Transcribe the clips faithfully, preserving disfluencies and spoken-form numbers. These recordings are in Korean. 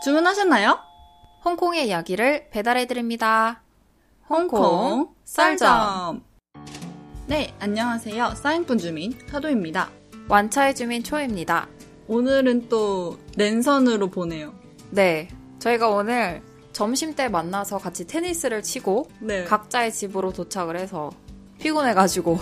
주문하셨나요? 홍콩의 이야기를 배달해드립니다. 홍콩 썰점. 네, 안녕하세요. 사인푼 주민 카도입니다. 완차의 주민 초이입니다. 오늘은 또 랜선으로 보내요. 네, 저희가 오늘 점심때 만나서 같이 테니스를 치고 네. 각자의 집으로 도착을 해서 피곤해가지고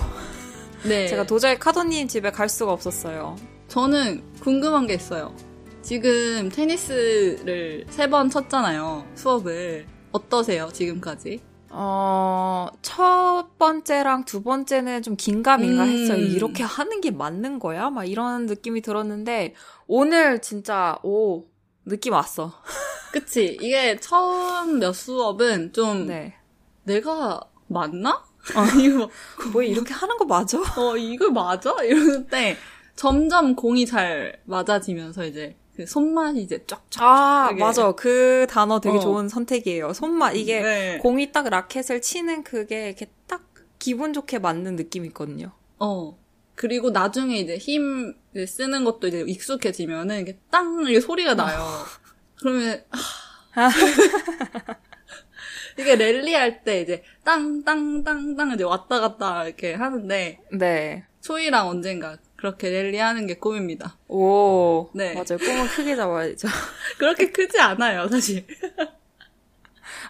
네. 제가 도저히 카도님 집에 갈 수가 없었어요. 저는 궁금한 게 있어요. 지금 테니스를 세 번 쳤잖아요. 수업을. 어떠세요, 지금까지? 어, 첫 번째랑 두 번째는 좀 긴가민가 음. 했어요. 이렇게 하는 게 맞는 거야? 막 이런 느낌이 들었는데, 오늘 진짜, 오, 느낌 왔어. 그치. 이게 처음 몇 수업은 좀, 네. 내가 맞나? 아, 이거 뭐 이렇게 하는 거 맞아? 어, 이거 맞아? 이러는 때, 점점 공이 잘 맞아지면서 이제, 그 손맛이 이제 쫙쫙. 아, 맞아. 그 단어 되게 어. 좋은 선택이에요. 손맛. 이게 네. 공이 딱 라켓을 치는 그게 이렇게 딱 기분 좋게 맞는 느낌이 있거든요. 어. 그리고 나중에 이제 힘 쓰는 것도 이제 익숙해지면은 이게 땅! 이게 소리가 나요. 어. 그러면, 하. 이게 랠리할 때 이제 땅, 땅, 땅, 땅 이제 왔다 갔다 이렇게 하는데. 네. 초이랑 언젠가. 그렇게 랠리하는 게 꿈입니다. 오, 네. 맞아요. 꿈은 크게 잡아야죠. 그렇게 크지 않아요, 사실.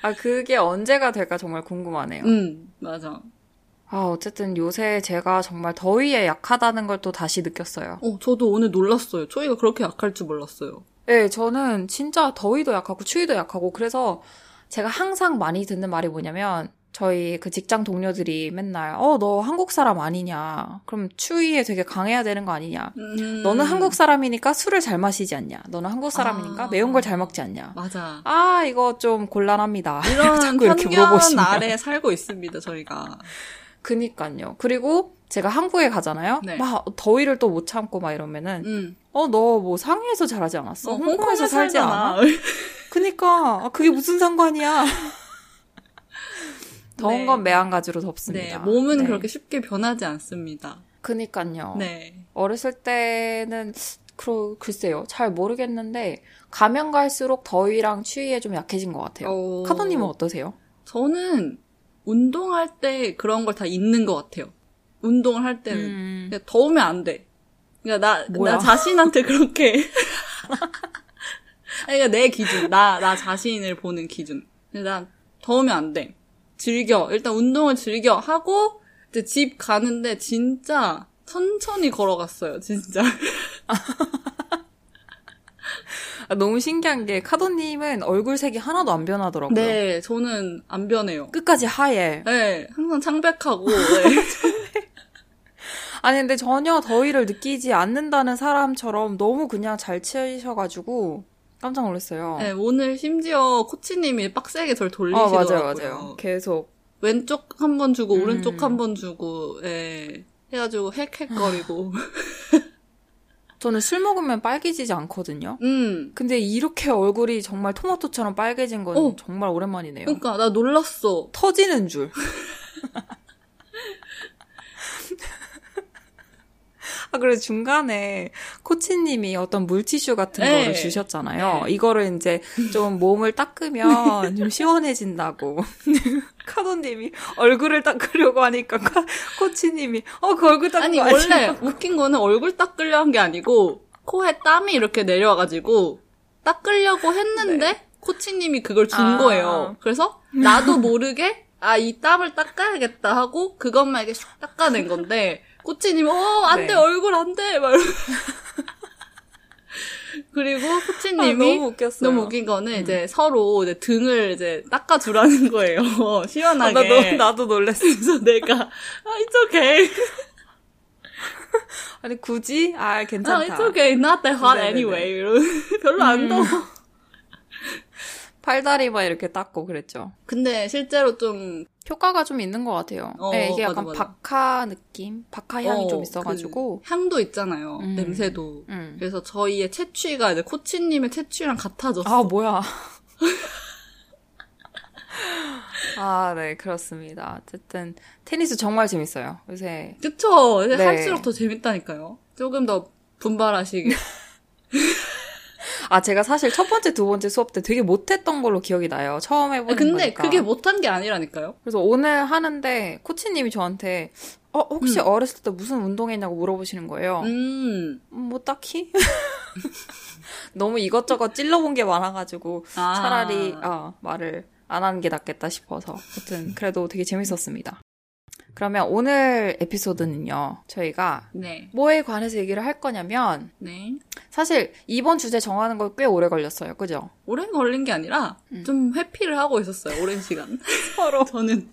아, 그게 언제가 될까 정말 궁금하네요. 음, 맞아. 아, 어쨌든 요새 제가 정말 더위에 약하다는 걸 또 다시 느꼈어요. 어, 저도 오늘 놀랐어요. 초이가 그렇게 약할 줄 몰랐어요. 네, 저는 진짜 더위도 약하고 추위도 약하고 그래서 제가 항상 많이 듣는 말이 뭐냐면 저희 그 직장 동료들이 맨날 어, 너 한국 사람 아니냐. 그럼 추위에 되게 강해야 되는 거 아니냐. 음. 너는 한국 사람이니까 술을 잘 마시지 않냐. 너는 한국 사람이니까 아. 매운 걸 잘 먹지 않냐. 맞아. 아, 이거 좀 곤란합니다. 이런 자꾸 이렇게 물어보시면. 편견 아래 살고 있습니다, 저희가. 그니까요. 그리고 제가 한국에 가잖아요. 네. 막 더위를 또 못 참고 막 이러면은 음. 어, 너 뭐 상해에서 자라지 않았어? 어, 홍콩에서, 홍콩에서 살지 않아? 그니까. 아, 그게 무슨 상관이야. 더운 네. 건 매한가지로 덥습니다. 네, 몸은 네. 그렇게 쉽게 변하지 않습니다. 그니까요. 네. 어렸을 때는 그, 글쎄요. 잘 모르겠는데 가면 갈수록 더위랑 추위에 좀 약해진 것 같아요. 어... 카도님은 어떠세요? 저는 운동할 때 그런 걸 다 잊는 것 같아요. 운동을 할 때는. 음... 그냥 더우면 안 돼. 그러니까 나, 뭐야? 나 자신한테 그렇게. 그러니까 내 기준. 나, 나 자신을 보는 기준. 난 더우면 안 돼. 즐겨. 일단 운동을 즐겨 하고 이제 집 가는데 진짜 천천히 걸어갔어요. 진짜. 아, 너무 신기한 게 카도님은 얼굴색이 하나도 안 변하더라고요. 네. 저는 안 변해요. 끝까지 하얘. 네. 항상 창백하고. 네. 아니 근데 전혀 더위를 느끼지 않는다는 사람처럼 너무 그냥 잘 치셔가지고 깜짝 놀랐어요. 네, 오늘 심지어 코치님이 빡세게 저를 돌리시더라고요. 어, 맞아요, 맞아요. 계속. 왼쪽 한 번 주고, 음. 오른쪽 한 번 주고, 예. 해가지고 헥헥거리고. 저는 술 먹으면 빨개지지 않거든요. 음. 근데 이렇게 얼굴이 정말 토마토처럼 빨개진 건 어. 정말 오랜만이네요. 그러니까, 나 놀랐어. 터지는 줄. 아, 그래서 중간에 코치님이 어떤 물티슈 같은 네. 거를 주셨잖아요. 네. 이거를 이제 좀 몸을 닦으면 좀 시원해진다고. 카도님이 얼굴을 닦으려고 하니까 코치님이 어, 그 얼굴 닦는 거 아니야? 아니, 원래 아니라고. 웃긴 거는 얼굴 닦으려 한 게 아니고 코에 땀이 이렇게 내려와가지고 닦으려고 했는데 네. 코치님이 그걸 준 아. 거예요. 그래서 나도 모르게 아, 이 땀을 닦아야겠다 하고 그것만 이렇게 슉 닦아낸 건데 코치님, 어, 안 네. 돼, 얼굴 안 돼! 막 이러고. 그리고 코치님이. 아, 너무 웃겼어요. 너무 웃긴 거는 음. 이제 서로 이제 등을 이제 닦아주라는 거예요. 시원하게. 아, 나, 너, 나도 놀랬어. 그래서 내가, 아, it's okay. 아니, 굳이? 아, 괜찮다. 아, it's okay. Not that hot 네네네. anyway. 이런. 별로 안 더워. 음. 팔다리만 이렇게 닦고 그랬죠. 근데 실제로 좀. 효과가 좀 있는 것 같아요. 어, 네, 이게 약간 맞아, 맞아. 박하 느낌? 박하 향이 어, 좀 있어가지고. 그 향도 있잖아요. 음, 냄새도. 음. 그래서 저희의 채취가 이제 코치님의 채취랑 같아졌어. 아, 뭐야. 아, 네, 그렇습니다. 어쨌든, 테니스 정말 재밌어요. 요새. 그쵸? 요새 네. 할수록 더 재밌다니까요. 조금 더 분발하시길. 아, 제가 사실 첫 번째, 두 번째 수업 때 되게 못했던 걸로 기억이 나요. 처음 해보는 거니까. 근데 그게 못한 게 아니라니까요. 그래서 오늘 하는데 코치님이 저한테 어, 혹시 음. 어렸을 때 무슨 운동했냐고 물어보시는 거예요. 음. 뭐 딱히? 너무 이것저것 찔러본 게 많아가지고 아. 차라리 아, 말을 안 하는 게 낫겠다 싶어서. 아무튼 그래도 되게 재밌었습니다. 그러면 오늘 에피소드는요, 저희가 네. 뭐에 관해서 얘기를 할 거냐면 네. 사실 이번 주제 정하는 거 꽤 오래 걸렸어요. 그죠? 오래 걸린 게 아니라 음. 좀 회피를 하고 있었어요. 오랜 시간. 서로. 저는.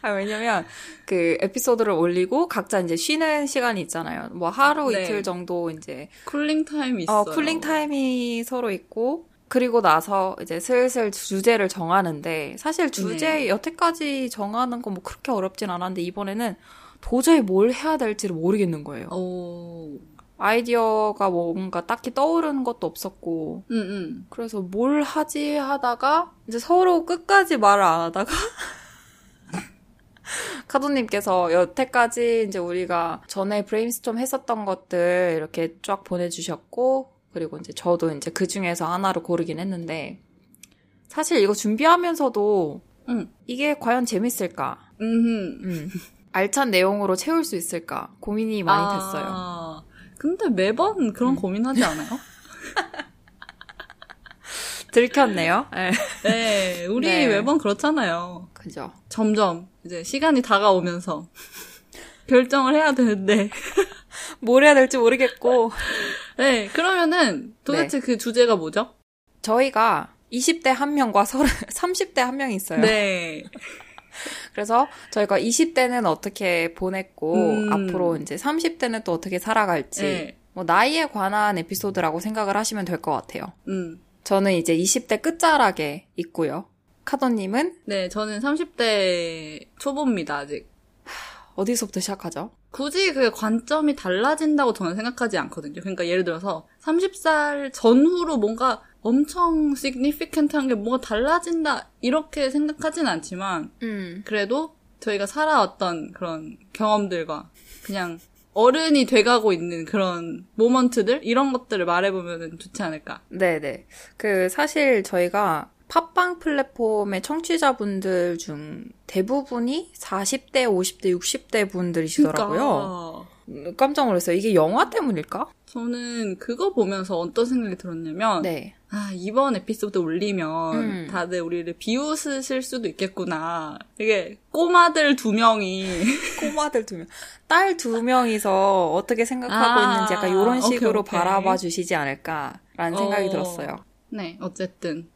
아, 왜냐면 그 에피소드를 올리고 각자 이제 쉬는 시간이 있잖아요. 뭐 하루 네. 이틀 정도 이제. 쿨링 타임이 있어요. 어, 쿨링 타임이 서로 있고. 그리고 나서 이제 슬슬 주제를 정하는데, 사실 주제 네. 여태까지 정하는 건 뭐 그렇게 어렵진 않았는데, 이번에는 도저히 뭘 해야 될지를 모르겠는 거예요. 오. 아이디어가 뭔가 딱히 떠오르는 것도 없었고, 음, 음. 그래서 뭘 하지 하다가, 이제 서로 끝까지 말을 안 하다가, 카도님께서 여태까지 이제 우리가 전에 브레인스톰 했었던 것들 이렇게 쫙 보내주셨고, 그리고 이제 저도 이제 그 중에서 하나를 고르긴 했는데, 사실 이거 준비하면서도, 응. 이게 과연 재밌을까? 음. 응. 알찬 내용으로 채울 수 있을까? 고민이 많이 아... 됐어요. 근데 매번 그런 응. 고민하지 않아요? 들켰네요. 네. 네. 우리 네. 매번 그렇잖아요. 그죠. 점점 이제 시간이 다가오면서 결정을 해야 되는데. 뭘 해야 될지 모르겠고. 네, 그러면은 도대체 네. 그 주제가 뭐죠? 저희가 이십 대 한 명과 삼십 대 한 명이 있어요. 네. 그래서 저희가 이십 대는 어떻게 보냈고 음. 앞으로 이제 삼십 대는 또 어떻게 살아갈지 네. 뭐 나이에 관한 에피소드라고 생각을 하시면 될 것 같아요. 음. 저는 이제 이십 대 끝자락에 있고요. 카도님은? 네, 저는 삼십 대 초보입니다, 아직. 어디서부터 시작하죠? 굳이 그 관점이 달라진다고 저는 생각하지 않거든요. 그러니까 예를 들어서 서른 살 전후로 뭔가 엄청 significant한 게 뭐가 달라진다 이렇게 생각하진 않지만 음. 그래도 저희가 살아왔던 그런 경험들과 그냥 어른이 돼가고 있는 그런 모먼트들 이런 것들을 말해보면 좋지 않을까. 네네. 그 사실 저희가 팟빵 플랫폼의 청취자분들 중 대부분이 사십 대, 오십 대, 육십 대 분들이시더라고요. 그러니까. 깜짝 놀랐어요. 이게 영화 때문일까? 저는 그거 보면서 어떤 생각이 들었냐면 네. 아, 이번 에피소드 올리면 음. 다들 우리를 비웃으실 수도 있겠구나. 이게 꼬마들 두 명이 꼬마들 두 명, 딸 두 명이서 어떻게 생각하고 아, 있는지 약간 이런 식으로 오케이, 오케이. 바라봐 주시지 않을까라는 생각이 어, 들었어요. 네, 어쨌든.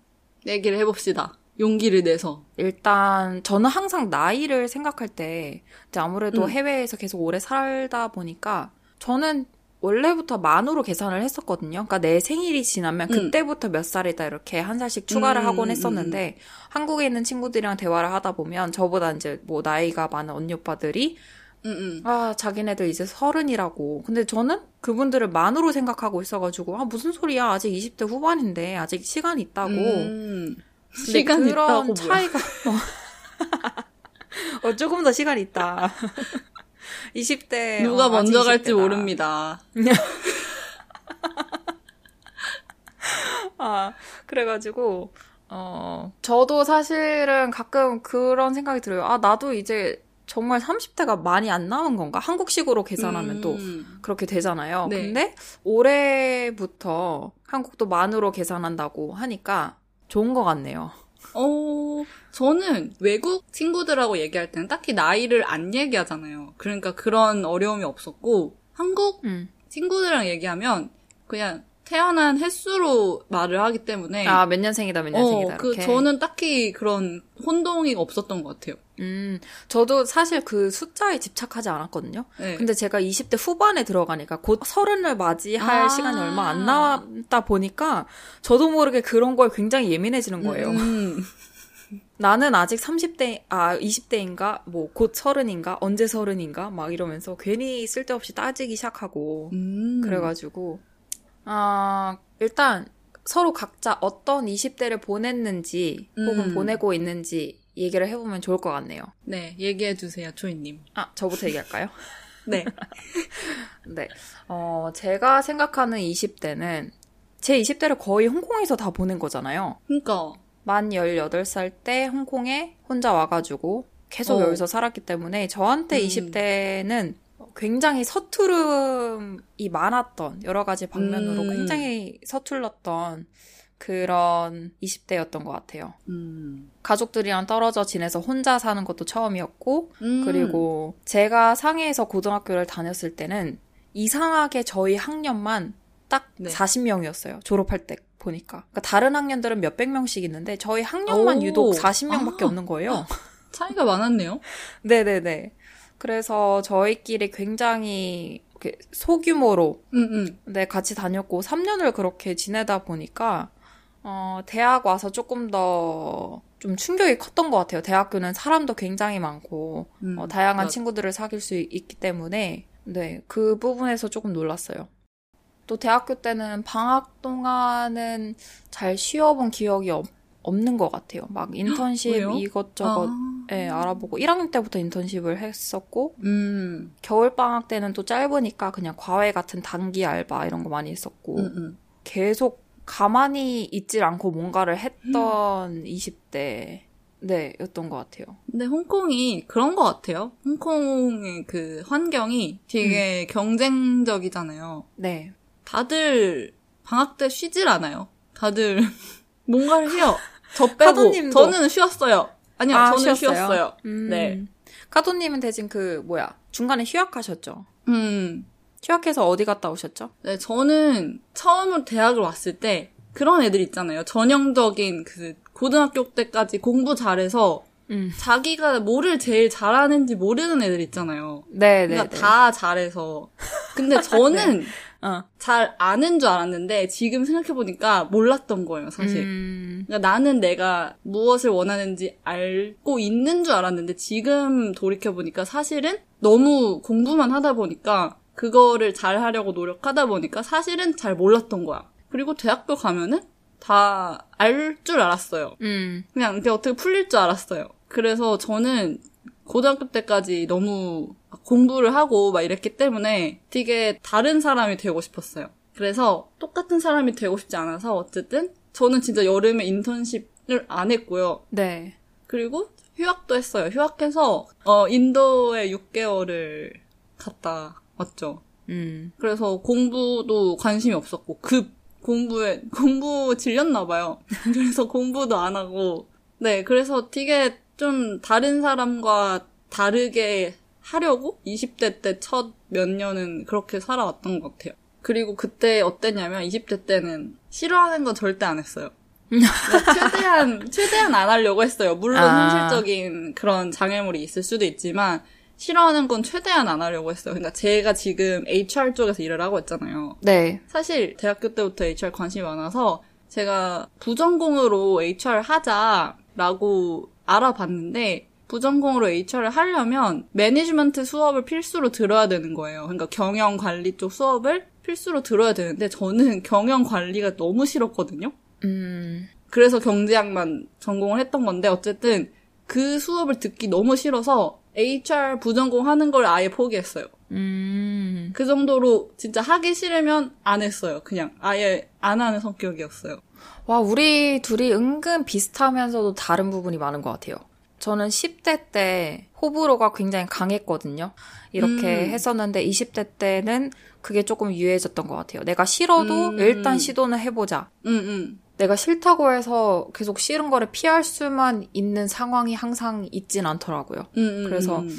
얘기를 해봅시다. 용기를 내서. 일단 저는 항상 나이를 생각할 때 이제 아무래도 음. 해외에서 계속 오래 살다 보니까 저는 원래부터 만으로 계산을 했었거든요. 그러니까 내 생일이 지나면 그때부터 음. 몇 살이다 이렇게 한 살씩 추가를 음. 하곤 했었는데 한국에 있는 친구들이랑 대화를 하다 보면 저보다 이제 뭐 나이가 많은 언니 오빠들이 음, 음. 아, 자기네들 이제 서른이라고. 근데 저는 그분들을 만으로 생각하고 있어가지고, 아, 무슨 소리야. 아직 이십 대 후반인데, 아직 시간이 있다고. 음, 시간이 있다고. 차이가. 어. 어, 조금 더 시간이 있다. 이십 대. 누가 어, 먼저 이십 대다. 갈지 모릅니다. 아, 그래가지고, 어, 저도 사실은 가끔 그런 생각이 들어요. 아, 나도 이제, 정말 삼십 대가 많이 안 남은 건가? 한국식으로 계산하면 음. 또 그렇게 되잖아요. 네. 근데 올해부터 한국도 만으로 계산한다고 하니까 좋은 것 같네요. 어, 저는 외국 친구들하고 얘기할 때는 딱히 나이를 안 얘기하잖아요. 그러니까 그런 어려움이 없었고 한국 음. 친구들이랑 얘기하면 그냥 태어난 횟수로 말을 하기 때문에 아, 몇 년생이다, 몇 년생이다. 어, 그 이렇게. 저는 딱히 그런 혼동이 없었던 것 같아요. 음, 저도 사실 그 숫자에 집착하지 않았거든요. 네. 근데 제가 이십 대 후반에 들어가니까 곧 서른을 맞이할 아~ 시간이 얼마 안 남았다 보니까 저도 모르게 그런 거에 굉장히 예민해지는 거예요. 음. 나는 아직 삼십 대, 아, 이십 대인가? 뭐, 곧 서른인가? 언제 서른인가? 막 이러면서 괜히 쓸데없이 따지기 시작하고. 음. 그래가지고. 아, 일단 서로 각자 어떤 이십 대를 보냈는지 음. 혹은 보내고 있는지 얘기를 해보면 좋을 것 같네요. 네, 얘기해주세요, 초이님. 아, 저부터 얘기할까요? 네. 네. 어, 제가 생각하는 이십 대는 제 이십 대를 거의 홍콩에서 다 보낸 거잖아요. 그러니까. 만 열여덟 살 때 홍콩에 혼자 와가지고 계속 어. 여기서 살았기 때문에 저한테 음. 이십 대는 굉장히 서투름이 많았던 여러 가지 방면으로 음. 굉장히 서툴렀던 그런 이십 대였던 것 같아요. 음. 가족들이랑 떨어져 지내서 혼자 사는 것도 처음이었고 음. 그리고 제가 상해에서 고등학교를 다녔을 때는 이상하게 저희 학년만 딱 네. 사십 명이었어요. 졸업할 때 보니까. 그러니까 다른 학년들은 몇백 명씩 있는데 저희 학년만 오. 유독 사십 명밖에 아. 없는 거예요. 차이가 많았네요. 네네네. 그래서 저희끼리 굉장히 소규모로 음, 음. 네, 같이 다녔고 삼 년을 그렇게 지내다 보니까 어, 대학 와서 조금 더 좀 충격이 컸던 것 같아요. 대학교는 사람도 굉장히 많고 음, 어, 다양한 맞아. 친구들을 사귈 수 있기 때문에 네, 그 부분에서 조금 놀랐어요. 또 대학교 때는 방학 동안은 잘 쉬어본 기억이 없, 없는 것 같아요. 막 인턴십 왜요? 이것저것 아. 예, 알아보고 일 학년 때부터 인턴십을 했었고 음. 겨울방학 때는 또 짧으니까 그냥 과외 같은 단기 알바 이런 거 많이 했었고 음, 음. 계속 가만히 있질 않고 뭔가를 했던 음. 이십 대 네, 였던 것 같아요. 근데 홍콩이 그런 것 같아요. 홍콩의 그 환경이 되게 음. 경쟁적이잖아요. 네. 다들 방학 때 쉬질 않아요. 다들 뭔가를 해요. 저 빼고. 카도님도. 저는 쉬었어요. 아니요, 아, 저는 쉬었어요. 쉬었어요. 음. 네. 카도님은 대신 그, 뭐야, 중간에 휴학하셨죠? 음. 휴학해서 어디 갔다 오셨죠? 네, 저는 처음으로 대학을 왔을 때 그런 애들 있잖아요. 전형적인 그, 고등학교 때까지 공부 잘해서 음. 자기가 뭐를 제일 잘하는지 모르는 애들 있잖아요. 네, 네. 그러니까 다 잘해서. 근데 저는 네. 어. 잘 아는 줄 알았는데 지금 생각해보니까 몰랐던 거예요, 사실. 음. 그러니까 나는 내가 무엇을 원하는지 알고 있는 줄 알았는데 지금 돌이켜보니까 사실은 너무 공부만 하다 보니까 그거를 잘하려고 노력하다 보니까 사실은 잘 몰랐던 거야. 그리고 대학교 가면은 다 알 줄 알았어요. 음. 그냥 이게 어떻게 풀릴 줄 알았어요. 그래서 저는 고등학교 때까지 너무 공부를 하고 막 이랬기 때문에 되게 다른 사람이 되고 싶었어요. 그래서 똑같은 사람이 되고 싶지 않아서 어쨌든 저는 진짜 여름에 인턴십을 안 했고요. 네. 그리고 휴학도 했어요. 휴학해서 어, 인도에 육 개월을 갔다 왔죠. 음. 그래서 공부도 관심이 없었고 급 공부에, 공부 질렸나봐요. 그래서 공부도 안 하고. 네, 그래서 되게 좀 다른 사람과 다르게 하려고 이십 대 때 첫 몇 년은 그렇게 살아왔던 것 같아요. 그리고 그때 어땠냐면 이십 대 때는 싫어하는 건 절대 안 했어요. 최대한, 최대한 안 하려고 했어요. 물론 아. 현실적인 그런 장애물이 있을 수도 있지만, 싫어하는 건 최대한 안 하려고 했어요. 그러니까 제가 지금 에이치알 쪽에서 일을 하고 있잖아요. 네. 사실 대학교 때부터 에이치알 관심이 많아서 제가 부전공으로 에이치알 하자라고 알아봤는데 부전공으로 에이치알을 하려면 매니지먼트 수업을 필수로 들어야 되는 거예요. 그러니까 경영관리 쪽 수업을 필수로 들어야 되는데 저는 경영관리가 너무 싫었거든요. 음. 그래서 경제학만 전공을 했던 건데 어쨌든 그 수업을 듣기 너무 싫어서 에이치알 부전공 하는 걸 아예 포기했어요. 음. 그 정도로 진짜 하기 싫으면 안 했어요. 그냥 아예 안 하는 성격이었어요. 와, 우리 둘이 은근 비슷하면서도 다른 부분이 많은 것 같아요. 저는 십 대 때 호불호가 굉장히 강했거든요. 이렇게 음. 했었는데 이십 대 때는 그게 조금 유해졌던 것 같아요. 내가 싫어도 음. 일단 시도는 해보자. 음, 음. 내가 싫다고 해서 계속 싫은 거를 피할 수만 있는 상황이 항상 있진 않더라고요. 음, 그래서 음.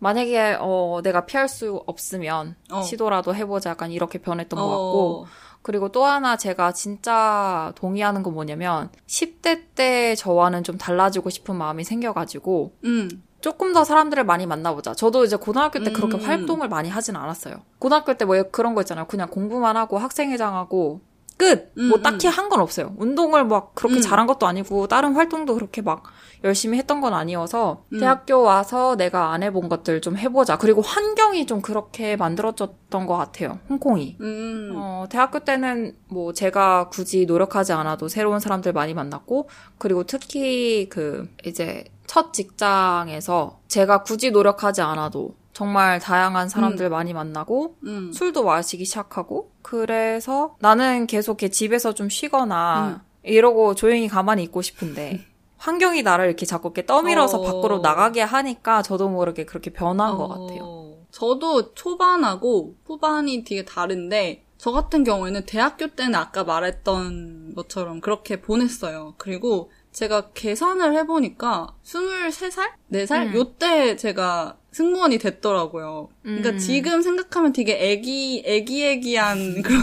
만약에 어, 내가 피할 수 없으면 어. 시도라도 해보자 약간 이렇게 변했던 어. 것 같고 그리고 또 하나 제가 진짜 동의하는 건 뭐냐면 십 대 때 저와는 좀 달라지고 싶은 마음이 생겨가지고 음. 조금 더 사람들을 많이 만나보자. 저도 이제 고등학교 때 그렇게 음. 활동을 많이 하진 않았어요. 고등학교 때 뭐 그런 거 있잖아요. 그냥 공부만 하고 학생회장하고 끝! 음, 뭐 딱히 음. 한 건 없어요. 운동을 막 그렇게 음. 잘한 것도 아니고 다른 활동도 그렇게 막 열심히 했던 건 아니어서 음. 대학교 와서 내가 안 해본 것들 좀 해보자. 그리고 환경이 좀 그렇게 만들어졌던 것 같아요. 홍콩이. 음. 어, 대학교 때는 뭐 제가 굳이 노력하지 않아도 새로운 사람들 많이 만났고 그리고 특히 그 이제 첫 직장에서 제가 굳이 노력하지 않아도 정말 다양한 사람들 음. 많이 만나고 음. 술도 마시기 시작하고 그래서 나는 계속 이렇게 집에서 좀 쉬거나 음. 이러고 조용히 가만히 있고 싶은데 환경이 나를 이렇게 자꾸 이렇게 떠밀어서 어... 밖으로 나가게 하니까 저도 모르게 그렇게 변한 어... 것 같아요. 저도 초반하고 후반이 되게 다른데 저 같은 경우에는 대학교 때는 아까 말했던 것처럼 그렇게 보냈어요. 그리고 제가 계산을 해보니까 스물세 살? 네 살? 음. 요때 제가 승무원이 됐더라고요. 그러니까 음. 지금 생각하면 되게 애기, 애기애기한 그런,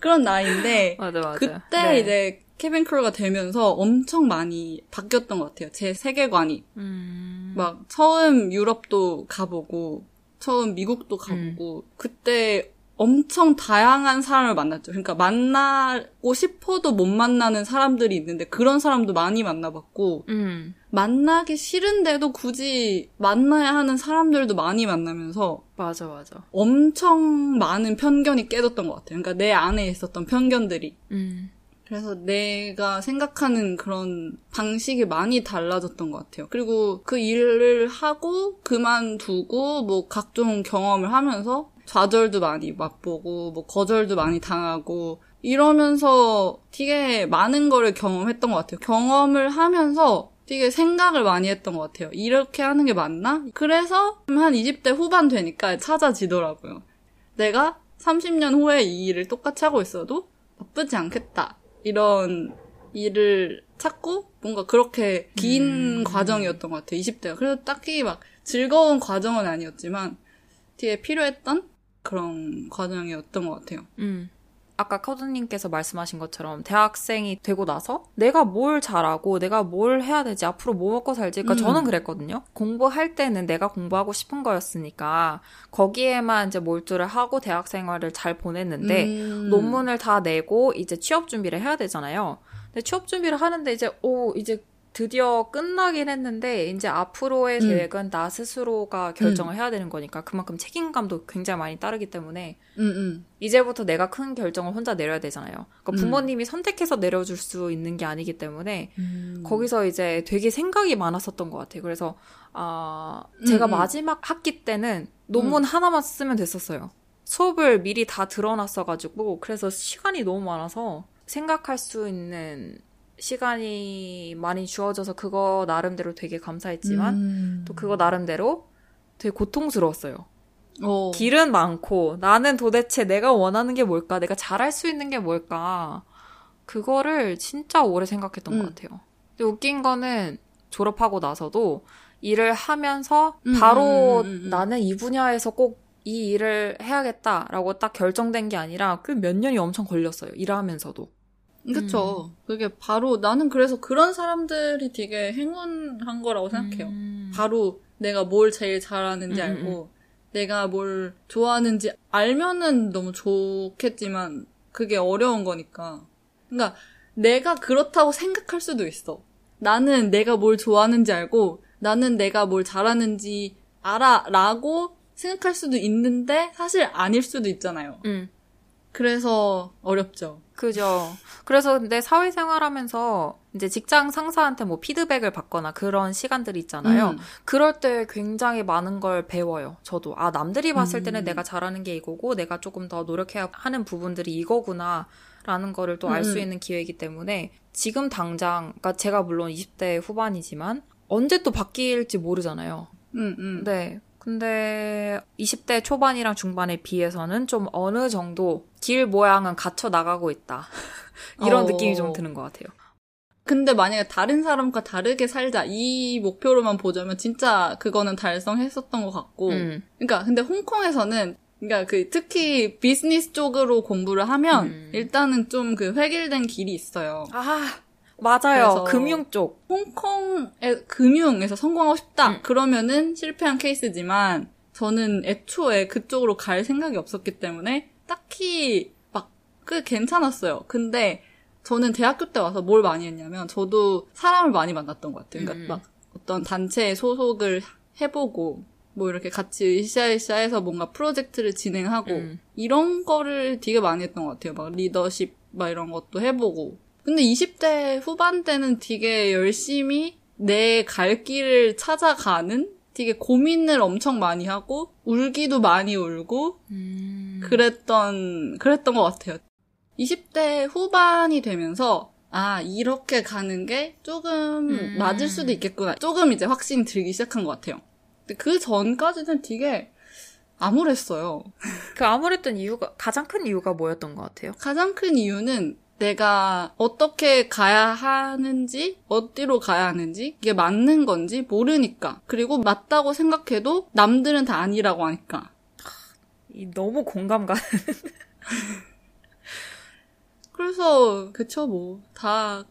그런 나이인데. 맞아, 맞아. 그때 네. 이제 케빈 크루가 되면서 엄청 많이 바뀌었던 것 같아요. 제 세계관이. 음. 막 처음 유럽도 가보고, 처음 미국도 가보고, 음. 그때 엄청 다양한 사람을 만났죠. 그러니까 만나고 싶어도 못 만나는 사람들이 있는데 그런 사람도 많이 만나봤고 음. 만나기 싫은데도 굳이 만나야 하는 사람들도 많이 만나면서 맞아 맞아 엄청 많은 편견이 깨졌던 것 같아요. 그러니까 내 안에 있었던 편견들이 음. 그래서 내가 생각하는 그런 방식이 많이 달라졌던 것 같아요. 그리고 그 일을 하고 그만두고 뭐 각종 경험을 하면서 좌절도 많이 맛보고 뭐 거절도 많이 당하고 이러면서 되게 많은 거를 경험했던 것 같아요. 경험을 하면서 되게 생각을 많이 했던 것 같아요. 이렇게 하는 게 맞나? 그래서 한 이십 대 후반 되니까 찾아지더라고요. 내가 삼십 년 후에 이 일을 똑같이 하고 있어도 나쁘지 않겠다. 이런 일을 찾고 뭔가 그렇게 긴 음. 과정이었던 것 같아요. 이십 대가. 그래서 딱히 막 즐거운 과정은 아니었지만 되게 필요했던 그런 과정이었던 것 같아요. 음. 아까 카도님께서 말씀하신 것처럼 대학생이 되고 나서 내가 뭘 잘하고 내가 뭘 해야 되지 앞으로 뭐 먹고 살지 그러니까 음. 저는 그랬거든요. 공부할 때는 내가 공부하고 싶은 거였으니까 거기에만 이제 몰두를 하고 대학 생활을 잘 보냈는데 음. 논문을 다 내고 이제 취업 준비를 해야 되잖아요. 근데 취업 준비를 하는데 이제 오 이제 드디어 끝나긴 했는데 이제 앞으로의 음. 계획은 나 스스로가 결정을 음. 해야 되는 거니까 그만큼 책임감도 굉장히 많이 따르기 때문에 음, 음. 이제부터 내가 큰 결정을 혼자 내려야 되잖아요. 그러니까 부모님이 음. 선택해서 내려줄 수 있는 게 아니기 때문에 음. 거기서 이제 되게 생각이 많았었던 것 같아요. 그래서 아 어, 제가 음, 음. 마지막 학기 때는 논문 음. 하나만 쓰면 됐었어요. 수업을 미리 다 들어놨어가지고 그래서 시간이 너무 많아서 생각할 수 있는 시간이 많이 주어져서 그거 나름대로 되게 감사했지만 음. 또 그거 나름대로 되게 고통스러웠어요. 오. 길은 많고 나는 도대체 내가 원하는 게 뭘까? 내가 잘할 수 있는 게 뭘까? 그거를 진짜 오래 생각했던 음. 것 같아요. 근데 웃긴 거는 졸업하고 나서도 일을 하면서 바로 음. 나는 이 분야에서 꼭 이 일을 해야겠다라고 딱 결정된 게 아니라 그 몇 년이 엄청 걸렸어요. 일하면서도. 그쵸. 음. 그게 바로 나는 그래서 그런 사람들이 되게 행운한 거라고 생각해요. 음. 바로 내가 뭘 제일 잘하는지 음, 알고 음. 내가 뭘 좋아하는지 알면은 너무 좋겠지만 그게 어려운 거니까. 그러니까 내가 그렇다고 생각할 수도 있어. 나는 내가 뭘 좋아하는지 알고 나는 내가 뭘 잘하는지 알아 라고 생각할 수도 있는데 사실 아닐 수도 있잖아요. 음. 그래서 어렵죠. 그죠. 그래서 근데 사회생활 하면서 이제 직장 상사한테 뭐 피드백을 받거나 그런 시간들이 있잖아요. 음. 그럴 때 굉장히 많은 걸 배워요. 저도. 아, 남들이 봤을 때는 음. 내가 잘하는 게 이거고 내가 조금 더 노력해야 하는 부분들이 이거구나 라는 거를 또 알 수 음. 있는 기회이기 때문에 지금 당장, 그러니까 제가 물론 이십 대 후반이지만 언제 또 바뀔지 모르잖아요. 음, 음. 네. 근데 이십 대 초반이랑 중반에 비해서는 좀 어느 정도 길 모양은 갖춰 나가고 있다. 이런 어... 느낌이 좀 드는 것 같아요. 근데 만약에 다른 사람과 다르게 살자 이 목표로만 보자면 진짜 그거는 달성했었던 것 같고 음. 그러니까 근데 홍콩에서는 그러니까 그 특히 비즈니스 쪽으로 공부를 하면 음. 일단은 좀 그 획일된 길이 있어요. 아 맞아요. 금융 쪽. 홍콩의 금융에서 성공하고 싶다. 음. 그러면은 실패한 케이스지만 저는 애초에 그쪽으로 갈 생각이 없었기 때문에 딱히 막 그 괜찮았어요. 근데 저는 대학교 때 와서 뭘 많이 했냐면 저도 사람을 많이 만났던 것 같아요. 그러니까 음. 막 어떤 단체에 소속을 해보고 뭐 이렇게 같이 으쌰으쌰해서 뭔가 프로젝트를 진행하고 음. 이런 거를 되게 많이 했던 것 같아요. 막 리더십 막 이런 것도 해보고. 근데 이십 대 후반 때는 되게 열심히 내 갈 길을 찾아가는 되게 고민을 엄청 많이 하고 울기도 많이 울고 음... 그랬던 그랬던 것 같아요. 이십 대 후반이 되면서 아 이렇게 가는 게 조금 음... 맞을 수도 있겠구나. 조금 이제 확신이 들기 시작한 것 같아요. 근데 그 전까지는 되게 암울했어요. 그 암울했던 이유가 가장 큰 이유가 뭐였던 것 같아요? 가장 큰 이유는 내가 어떻게 가야 하는지, 어디로 가야 하는지, 이게 맞는 건지 모르니까. 그리고 맞다고 생각해도 남들은 다 아니라고 하니까. 너무 공감 가는. 그래서 그쵸 뭐 다.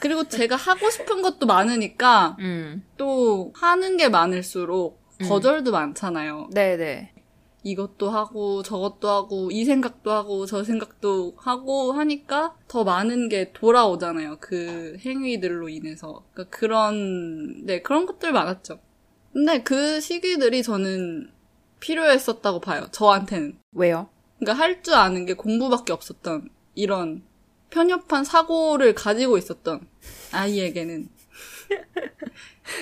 그리고 제가 하고 싶은 것도 많으니까 음. 또 하는 게 많을수록 거절도 음. 많잖아요. 네네. 이것도 하고 저것도 하고 이 생각도 하고 저 생각도 하고 하니까 더 많은 게 돌아오잖아요. 그 행위들로 인해서. 그러니까 그런 네 그런 것들 많았죠. 근데 그 시기들이 저는 필요했었다고 봐요. 저한테는. 왜요? 그러니까 할 줄 아는 게 공부밖에 없었던 이런 편협한 사고를 가지고 있었던 아이에게는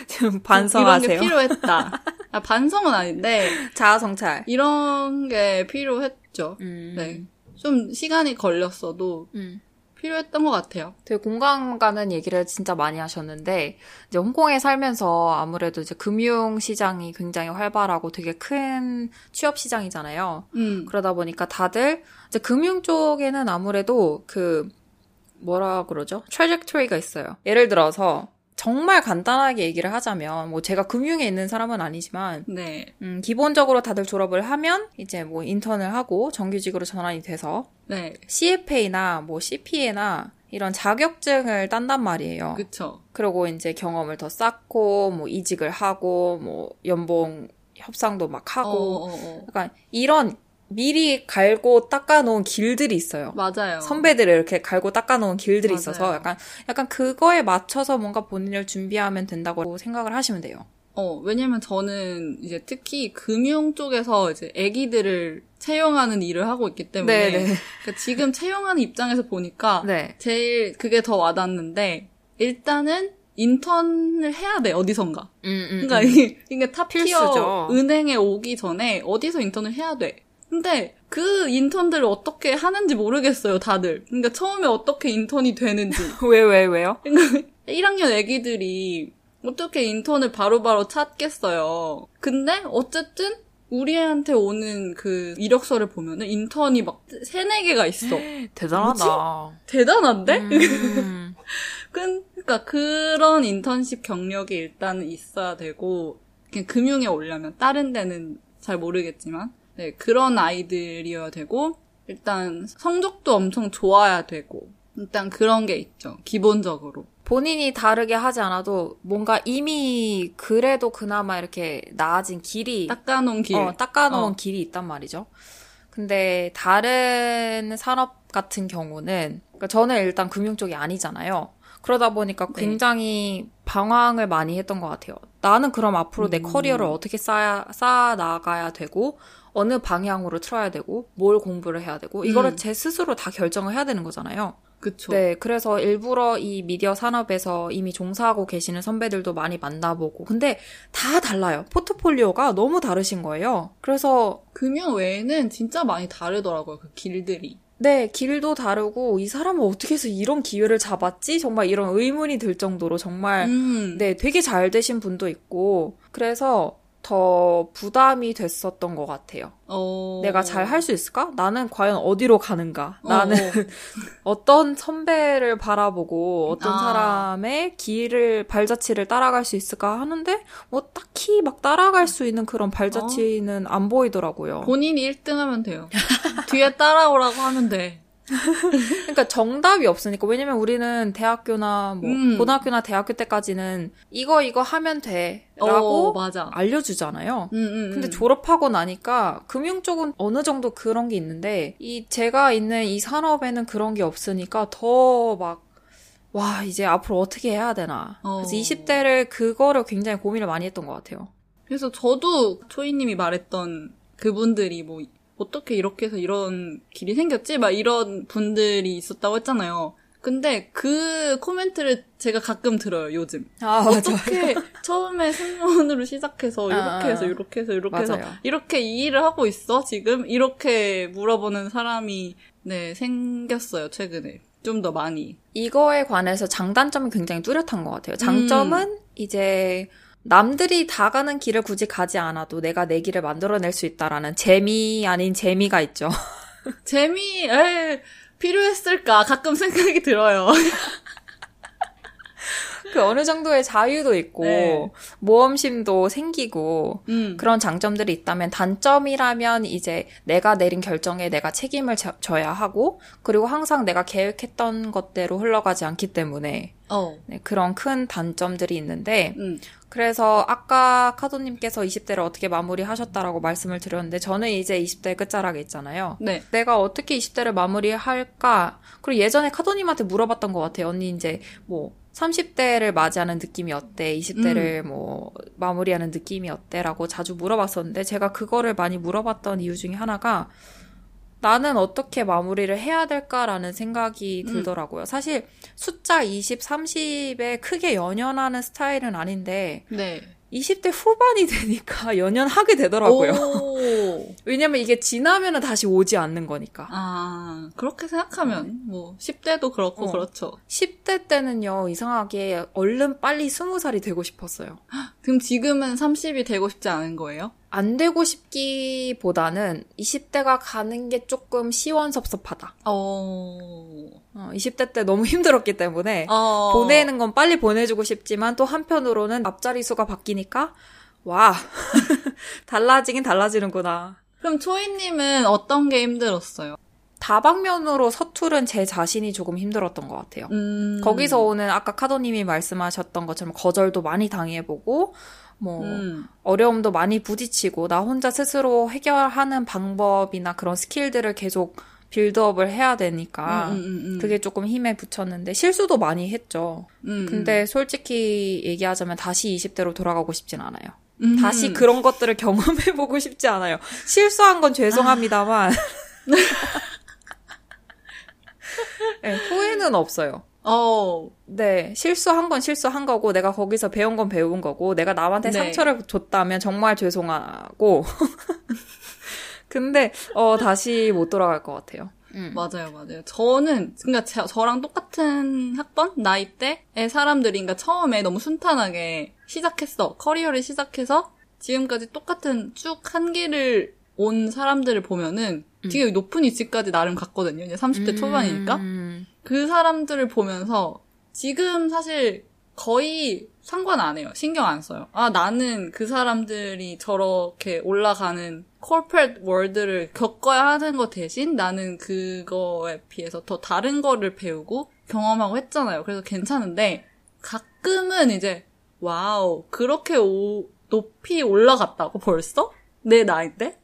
지금 반성하세요. 이런 게 필요했다. 아, 반성은 아닌데 자아성찰 이런 게 필요했죠. 음. 네, 좀 시간이 걸렸어도 음. 필요했던 것 같아요. 되게 공감 가는 얘기를 진짜 많이 하셨는데 이제 홍콩에 살면서 아무래도 이제 금융 시장이 굉장히 활발하고 되게 큰 취업 시장이잖아요. 음. 그러다 보니까 다들 이제 금융 쪽에는 아무래도 그 뭐라 그러죠? 트래젝토리가 있어요. 예를 들어서 정말 간단하게 얘기를 하자면, 뭐 제가 금융에 있는 사람은 아니지만, 네. 음, 기본적으로 다들 졸업을 하면 이제 뭐 인턴을 하고 정규직으로 전환이 돼서, 네. 씨에프에이나 뭐 씨피에이나 이런 자격증을 딴단 말이에요. 그렇죠. 그리고 이제 경험을 더 쌓고, 뭐 이직을 하고, 뭐 연봉 협상도 막 하고, 어어어. 그러니까 이런. 미리 갈고 닦아놓은 길들이 있어요. 맞아요. 선배들을 이렇게 갈고 닦아놓은 길들이 맞아요. 있어서 약간 약간 그거에 맞춰서 뭔가 본인을 준비하면 된다고 생각을 하시면 돼요. 어, 왜냐면 저는 이제 특히 금융 쪽에서 이제 애기들을 채용하는 일을 하고 있기 때문에 그러니까 지금 채용하는 입장에서 보니까 네. 제일 그게 더 와닿는데 일단은 인턴을 해야 돼, 어디선가. 음, 음, 그러니까 이게 그러니까 탑티어 은행에 오기 전에 어디서 인턴을 해야 돼. 근데 그 인턴들을 어떻게 하는지 모르겠어요, 다들. 그러니까 처음에 어떻게 인턴이 되는지. 왜, 왜, 왜요? 그러니까 일 학년 애기들이 어떻게 인턴을 바로바로 찾겠어요. 근데 어쨌든 우리 애한테 오는 그 이력서를 보면은 인턴이 막 세네 개가 있어. 대단하다. 뭐지? 대단한데? 음... 그러니까 그런 인턴십 경력이 일단은 있어야 되고 그냥 금융에 오려면 다른 데는 잘 모르겠지만 네, 그런 아이들이어야 되고 일단 성적도 엄청 좋아야 되고 일단 그런 게 있죠. 기본적으로. 본인이 다르게 하지 않아도 뭔가 이미 그래도 그나마 이렇게 나아진 길이 닦아놓은 길. 어, 닦아놓은 어. 길이 있단 말이죠. 근데 다른 산업 같은 경우는 그러니까 저는 일단 금융 쪽이 아니잖아요. 그러다 보니까 굉장히 네. 방황을 많이 했던 것 같아요. 나는 그럼 앞으로 음. 내 커리어를 어떻게 쌓아, 쌓아 나가야 되고 어느 방향으로 틀어야 되고 뭘 공부를 해야 되고 이거를 음. 제 스스로 다 결정을 해야 되는 거잖아요. 그쵸. 네, 그래서 일부러 이 미디어 산업에서 이미 종사하고 계시는 선배들도 많이 만나보고 근데 다 달라요. 포트폴리오가 너무 다르신 거예요. 그래서 금융 외에는 진짜 많이 다르더라고요. 그 길들이. 네, 길도 다르고 이 사람은 어떻게 해서 이런 기회를 잡았지? 정말 이런 의문이 들 정도로 정말 음. 네, 되게 잘 되신 분도 있고 그래서 더 부담이 됐었던 것 같아요. 어... 내가 잘 할 수 있을까? 나는 과연 어디로 가는가? 어... 나는 어떤 선배를 바라보고 어떤 아... 사람의 길을 발자취를 따라갈 수 있을까 하는데 뭐 딱히 막 따라갈 수 있는 그런 발자취는 어... 안 보이더라고요. 본인이 일 등 하면 돼요. 뒤에 따라오라고 하면 돼. 그러니까 정답이 없으니까 왜냐면 우리는 대학교나 뭐 음. 고등학교나 대학교 때까지는 이거 이거 하면 돼라고 어, 맞아. 알려주잖아요. 음, 음, 근데 졸업하고 나니까 금융 쪽은 어느 정도 그런 게 있는데 이 제가 있는 이 산업에는 그런 게 없으니까 더 막 와 이제 앞으로 어떻게 해야 되나. 어. 그래서 이십 대를 그거를 굉장히 고민을 많이 했던 것 같아요. 그래서 저도 초이님이 말했던 그분들이 뭐 어떻게 이렇게 해서 이런 길이 생겼지? 막 이런 분들이 있었다고 했잖아요. 근데 그 코멘트를 제가 가끔 들어요, 요즘. 아, 어떻게 맞아요. 처음에 승무원으로 시작해서 이렇게 해서 이렇게 해서 이렇게 해서 맞아요. 이렇게 이 일을 하고 있어 지금? 이렇게 물어보는 사람이 네 생겼어요, 최근에. 좀 더 많이. 이거에 관해서 장단점이 굉장히 뚜렷한 것 같아요. 장점은 음. 이제 남들이 다 가는 길을 굳이 가지 않아도 내가 내 길을 만들어낼 수 있다라는 재미 아닌 재미가 있죠. 재미, 에이, 필요했을까? 가끔 생각이 들어요. 그 어느 정도의 자유도 있고 네. 모험심도 생기고 음. 그런 장점들이 있다면 단점이라면 이제 내가 내린 결정에 내가 책임을 져, 져야 하고 그리고 항상 내가 계획했던 것대로 흘러가지 않기 때문에 어. 네, 그런 큰 단점들이 있는데 음. 그래서 아까 카도님께서 이십 대를 어떻게 마무리하셨다라고 말씀을 드렸는데 저는 이제 이십 대 끝자락에 있잖아요. 네. 내가 어떻게 이십 대를 마무리할까? 그리고 예전에 카도님한테 물어봤던 것 같아요. 언니 이제 뭐 삼십 대를 맞이하는 느낌이 어때? 이십 대를 음. 뭐 마무리하는 느낌이 어때? 라고 자주 물어봤었는데 제가 그거를 많이 물어봤던 이유 중에 하나가 나는 어떻게 마무리를 해야 될까라는 생각이 들더라고요. 음. 사실 숫자 이십, 삼십에 크게 연연하는 스타일은 아닌데 네. 이십 대 후반이 되니까 연연하게 되더라고요. 왜냐면 이게 지나면은 다시 오지 않는 거니까. 아, 그렇게 생각하면, 음. 뭐, 십 대도 그렇고, 어. 그렇죠. 십 대 때는요, 이상하게 얼른 빨리 스무 살이 되고 싶었어요. 그럼 지금은 삼십이 되고 싶지 않은 거예요? 안 되고 싶기보다는 이십 대가 가는 게 조금 시원섭섭하다. 어... 어, 이십 대 때 너무 힘들었기 때문에 어... 보내는 건 빨리 보내주고 싶지만 또 한편으로는 앞자리 수가 바뀌니까 와 달라지긴 달라지는구나. 그럼 초이님은 어떤 게 힘들었어요? 다방면으로 서투른 제 자신이 조금 힘들었던 것 같아요. 음... 거기서 오는 아까 카도님이 말씀하셨던 것처럼 거절도 많이 당해보고 뭐 음. 어려움도 많이 부딪히고 나 혼자 스스로 해결하는 방법이나 그런 스킬들을 계속 빌드업을 해야 되니까 음, 음, 음. 그게 조금 힘에 붙였는데 실수도 많이 했죠. 음, 근데 솔직히 얘기하자면 다시 이십 대로 돌아가고 싶진 않아요. 음. 다시 그런 것들을 경험해보고 싶지 않아요. 실수한 건 죄송합니다만 네, 후회는 없어요. 어, 네. 실수한 건 실수한 거고, 내가 거기서 배운 건 배운 거고, 내가 남한테 네. 상처를 줬다면 정말 죄송하고. 근데, 어, 다시 못 돌아갈 것 같아요. 음. 맞아요, 맞아요. 저는, 그러니까 저, 저랑 똑같은 학번? 나이대의 사람들이, 그러니까 처음에 너무 순탄하게 시작했어. 커리어를 시작해서 지금까지 똑같은 쭉 한 길을 온 사람들을 보면은 음. 되게 높은 위치까지 나름 갔거든요. 이제 삼십 대 음. 초반이니까. 그 사람들을 보면서 지금 사실 거의 상관 안 해요. 신경 안 써요. 아, 나는 그 사람들이 저렇게 올라가는 corporate world를 겪어야 하는 것 대신 나는 그거에 비해서 더 다른 거를 배우고 경험하고 했잖아요. 그래서 괜찮은데 가끔은 이제 와우, 그렇게 오, 높이 올라갔다고 벌써? 내 나이 때?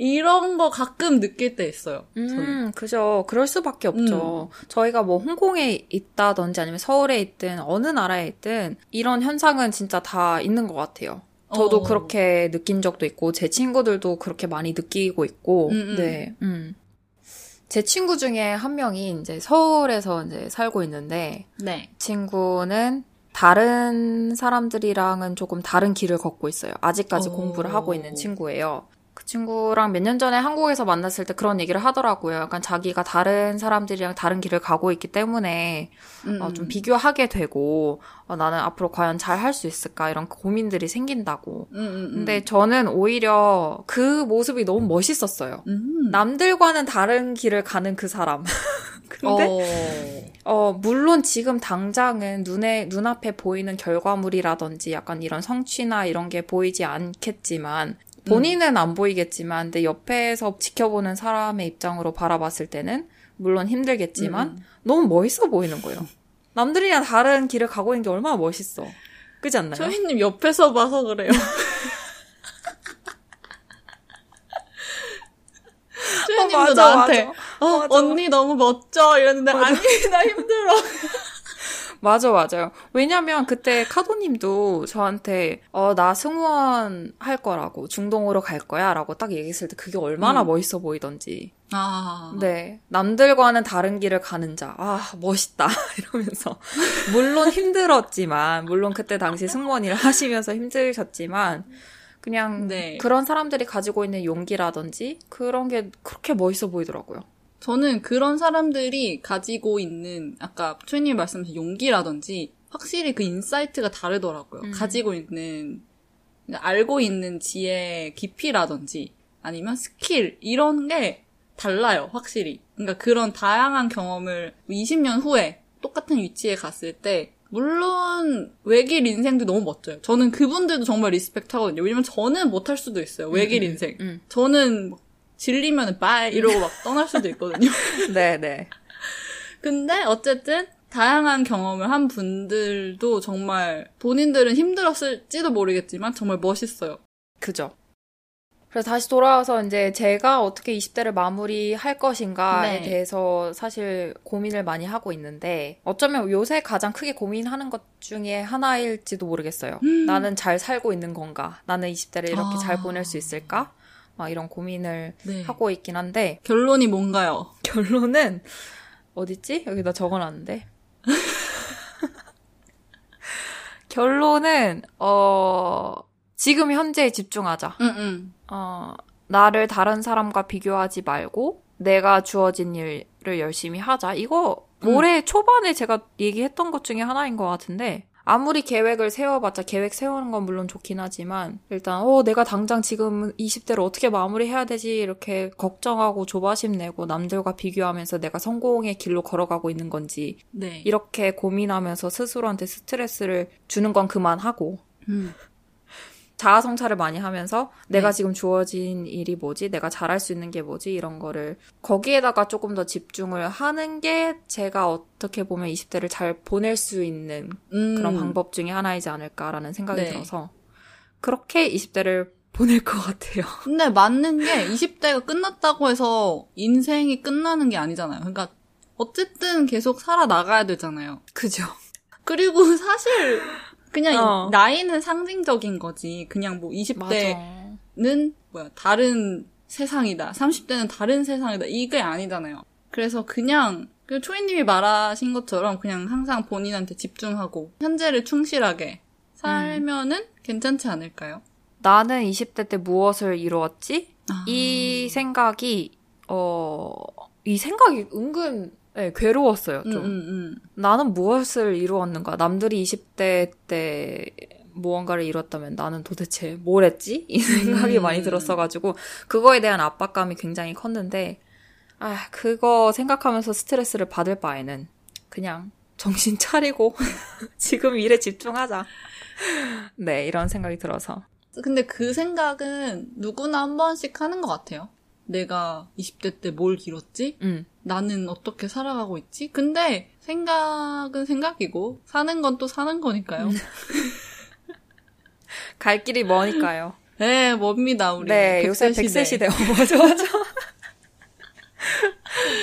이런 거 가끔 느낄 때 있어요. 저는. 음, 그죠. 그럴 수밖에 없죠. 음. 저희가 뭐 홍콩에 있다든지 아니면 서울에 있든 어느 나라에 있든 이런 현상은 진짜 다 있는 것 같아요. 저도 어. 그렇게 느낀 적도 있고 제 친구들도 그렇게 많이 느끼고 있고. 음음. 네. 음. 제 친구 중에 한 명이 이제 서울에서 이제 살고 있는데 네. 친구는 다른 사람들이랑은 조금 다른 길을 걷고 있어요. 아직까지 오. 공부를 하고 있는 친구예요. 그 친구랑 몇 년 전에 한국에서 만났을 때 그런 얘기를 하더라고요. 약간 자기가 다른 사람들이랑 다른 길을 가고 있기 때문에 음. 어, 좀 비교하게 되고 어, 나는 앞으로 과연 잘 할 수 있을까 이런 고민들이 생긴다고. 음, 음, 근데 저는 오히려 그 모습이 너무 멋있었어요. 음. 남들과는 다른 길을 가는 그 사람. 근데 어. 어, 물론 지금 당장은 눈에, 눈앞에 보이는 결과물이라든지 약간 이런 성취나 이런 게 보이지 않겠지만 본인은 안 보이겠지만 근데 옆에서 지켜보는 사람의 입장으로 바라봤을 때는 물론 힘들겠지만 음. 너무 멋있어 보이는 거예요. 남들이랑 다른 길을 가고 있는 게 얼마나 멋있어. 그렇지 않나요? 초이님 옆에서 봐서 그래요. 초이님도 어, 나한테 맞아. 어, 맞아. 언니 너무 멋져 이랬는데 맞아. 아니 나 힘들어. 맞아, 맞아요. 왜냐면 그때 카도님도 저한테 어, 나 승무원 할 거라고 중동으로 갈 거야 라고 딱 얘기했을 때 그게 얼마나 음. 멋있어 보이던지. 아. 네. 남들과는 다른 길을 가는 자. 아, 멋있다. 이러면서. 물론 힘들었지만, 물론 그때 당시 승무원 일을 하시면서 힘드셨지만, 그냥 네. 그런 사람들이 가지고 있는 용기라든지 그런 게 그렇게 멋있어 보이더라고요. 저는 그런 사람들이 가지고 있는 아까 초이님 말씀하신 용기라든지 확실히 그 인사이트가 다르더라고요. 음. 가지고 있는, 알고 있는 지혜의 깊이라든지 아니면 스킬 이런 게 달라요. 확실히. 그러니까 그런 다양한 경험을 이십 년 후에 똑같은 위치에 갔을 때 물론 외길 인생도 너무 멋져요. 저는 그분들도 정말 리스펙트하거든요. 왜냐면 저는 못할 수도 있어요. 외길 음, 인생. 음. 저는 막 질리면 바이 이러고 막 떠날 수도 있거든요. 네네. 근데 어쨌든 다양한 경험을 한 분들도 정말 본인들은 힘들었을지도 모르겠지만 정말 멋있어요. 그죠. 그래서 다시 돌아와서 이제 제가 어떻게 이십 대를 마무리할 것인가에 네. 대해서 사실 고민을 많이 하고 있는데 어쩌면 요새 가장 크게 고민하는 것 중에 하나일지도 모르겠어요. 음. 나는 잘 살고 있는 건가? 나는 이십 대를 이렇게 아. 잘 보낼 수 있을까? 막 이런 고민을 네. 하고 있긴 한데 결론이 뭔가요? 결론은 어딨지? 여기다 적어놨는데 결론은 어... 지금 현재에 집중하자. 응, 응. 어, 나를 다른 사람과 비교하지 말고 내가 주어진 일을 열심히 하자. 이거 올해 응. 초반에 제가 얘기했던 것 중에 하나인 것 같은데 아무리 계획을 세워봤자 계획 세우는 건 물론 좋긴 하지만 일단 어 내가 당장 지금 이십 대를 어떻게 마무리해야 되지 이렇게 걱정하고 조바심 내고 남들과 비교하면서 내가 성공의 길로 걸어가고 있는 건지 네. 이렇게 고민하면서 스스로한테 스트레스를 주는 건 그만하고 음. 자아 성찰을 많이 하면서 내가 네. 지금 주어진 일이 뭐지? 내가 잘할 수 있는 게 뭐지? 이런 거를 거기에다가 조금 더 집중을 하는 게 제가 어떻게 보면 이십 대를 잘 보낼 수 있는 음. 그런 방법 중에 하나이지 않을까라는 생각이 네. 들어서 그렇게 이십 대를 보낼 것 같아요. 근데 맞는 게 이십 대가 끝났다고 해서 인생이 끝나는 게 아니잖아요. 그러니까 어쨌든 계속 살아나가야 되잖아요. 그죠. 그리고 사실... 그냥 어. 나이는 상징적인 거지. 그냥 뭐 이십 대는 뭐야 다른 세상이다. 삼십 대는 다른 세상이다. 이게 아니잖아요. 그래서 그냥 초이님이 말하신 것처럼 그냥 항상 본인한테 집중하고 현재를 충실하게 살면은 음. 괜찮지 않을까요? 나는 이십 대 때 무엇을 이루었지? 아. 이 생각이 어, 이 생각이 은근 네, 괴로웠어요, 좀. 음, 음, 음. 나는 무엇을 이루었는가? 남들이 이십 대 때 무언가를 이뤘다면 나는 도대체 뭘 했지? 이 생각이 음. 많이 들었어가지고 그거에 대한 압박감이 굉장히 컸는데 아, 그거 생각하면서 스트레스를 받을 바에는 그냥 정신 차리고 지금 일에 집중하자. 네, 이런 생각이 들어서. 근데 그 생각은 누구나 한 번씩 하는 것 같아요. 내가 이십 대 때 뭘 이뤘지? 음. 나는 어떻게 살아가고 있지? 근데 생각은 생각이고 사는 건 또 사는 거니까요. 갈 길이 머니까요. 네, 멉니다 우리. 네, 백 세 요새 백 세 시대. 어, 맞아, 맞아.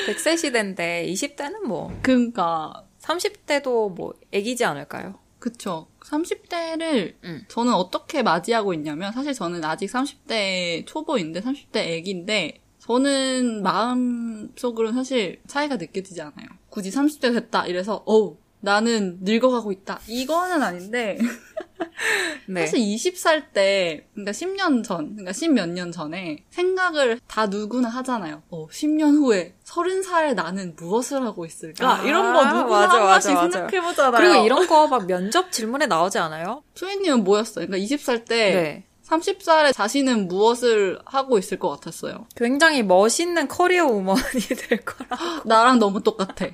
백 세 시대인데 이십 대는 뭐. 그러니까. 삼십 대도 뭐 애기지 않을까요? 그쵸. 삼십 대를 음. 저는 어떻게 맞이하고 있냐면 사실 저는 아직 삼십 대 초보인데 삼십 대 애기인데 저는 마음속으로는 사실 차이가 느껴지지 않아요. 굳이 삼십 대 됐다 이래서 어우 나는 늙어가고 있다 이거는 아닌데 네. 사실 스무 살 때 그러니까 십 년 전 그러니까 십몇 년 전에 생각을 다 누구나 하잖아요. 어, 십 년 후에 서른 살 나는 무엇을 하고 있을까? 아, 이런 거 누구나 맞아, 한 번씩 생각해보잖아요. 그리고 이런 거 막 면접 질문에 나오지 않아요? 초이님은 뭐였어요? 그러니까 스무 살 때 네. 서른 살에 자신은 무엇을 하고 있을 것 같았어요? 굉장히 멋있는 커리어 우먼이 될 거라고. 나랑 너무 똑같아.